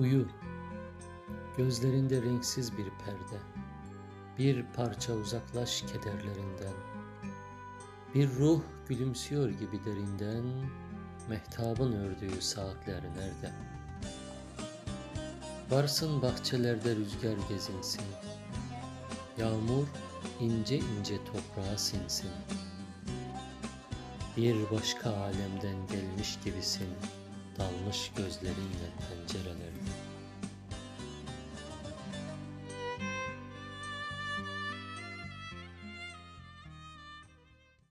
uyu, gözlerinde renksiz bir perde, bir parça uzaklaş kederlerinden. Bir ruh gülümsüyor gibi derinden, mehtabın ördüğü saatler nerede? Varsın bahçelerde rüzgar gezinsin, yağmur ince ince toprağa sinsin. Bir başka alemden gelmiş gibisin, dalmış gözlerinle pencerelerde.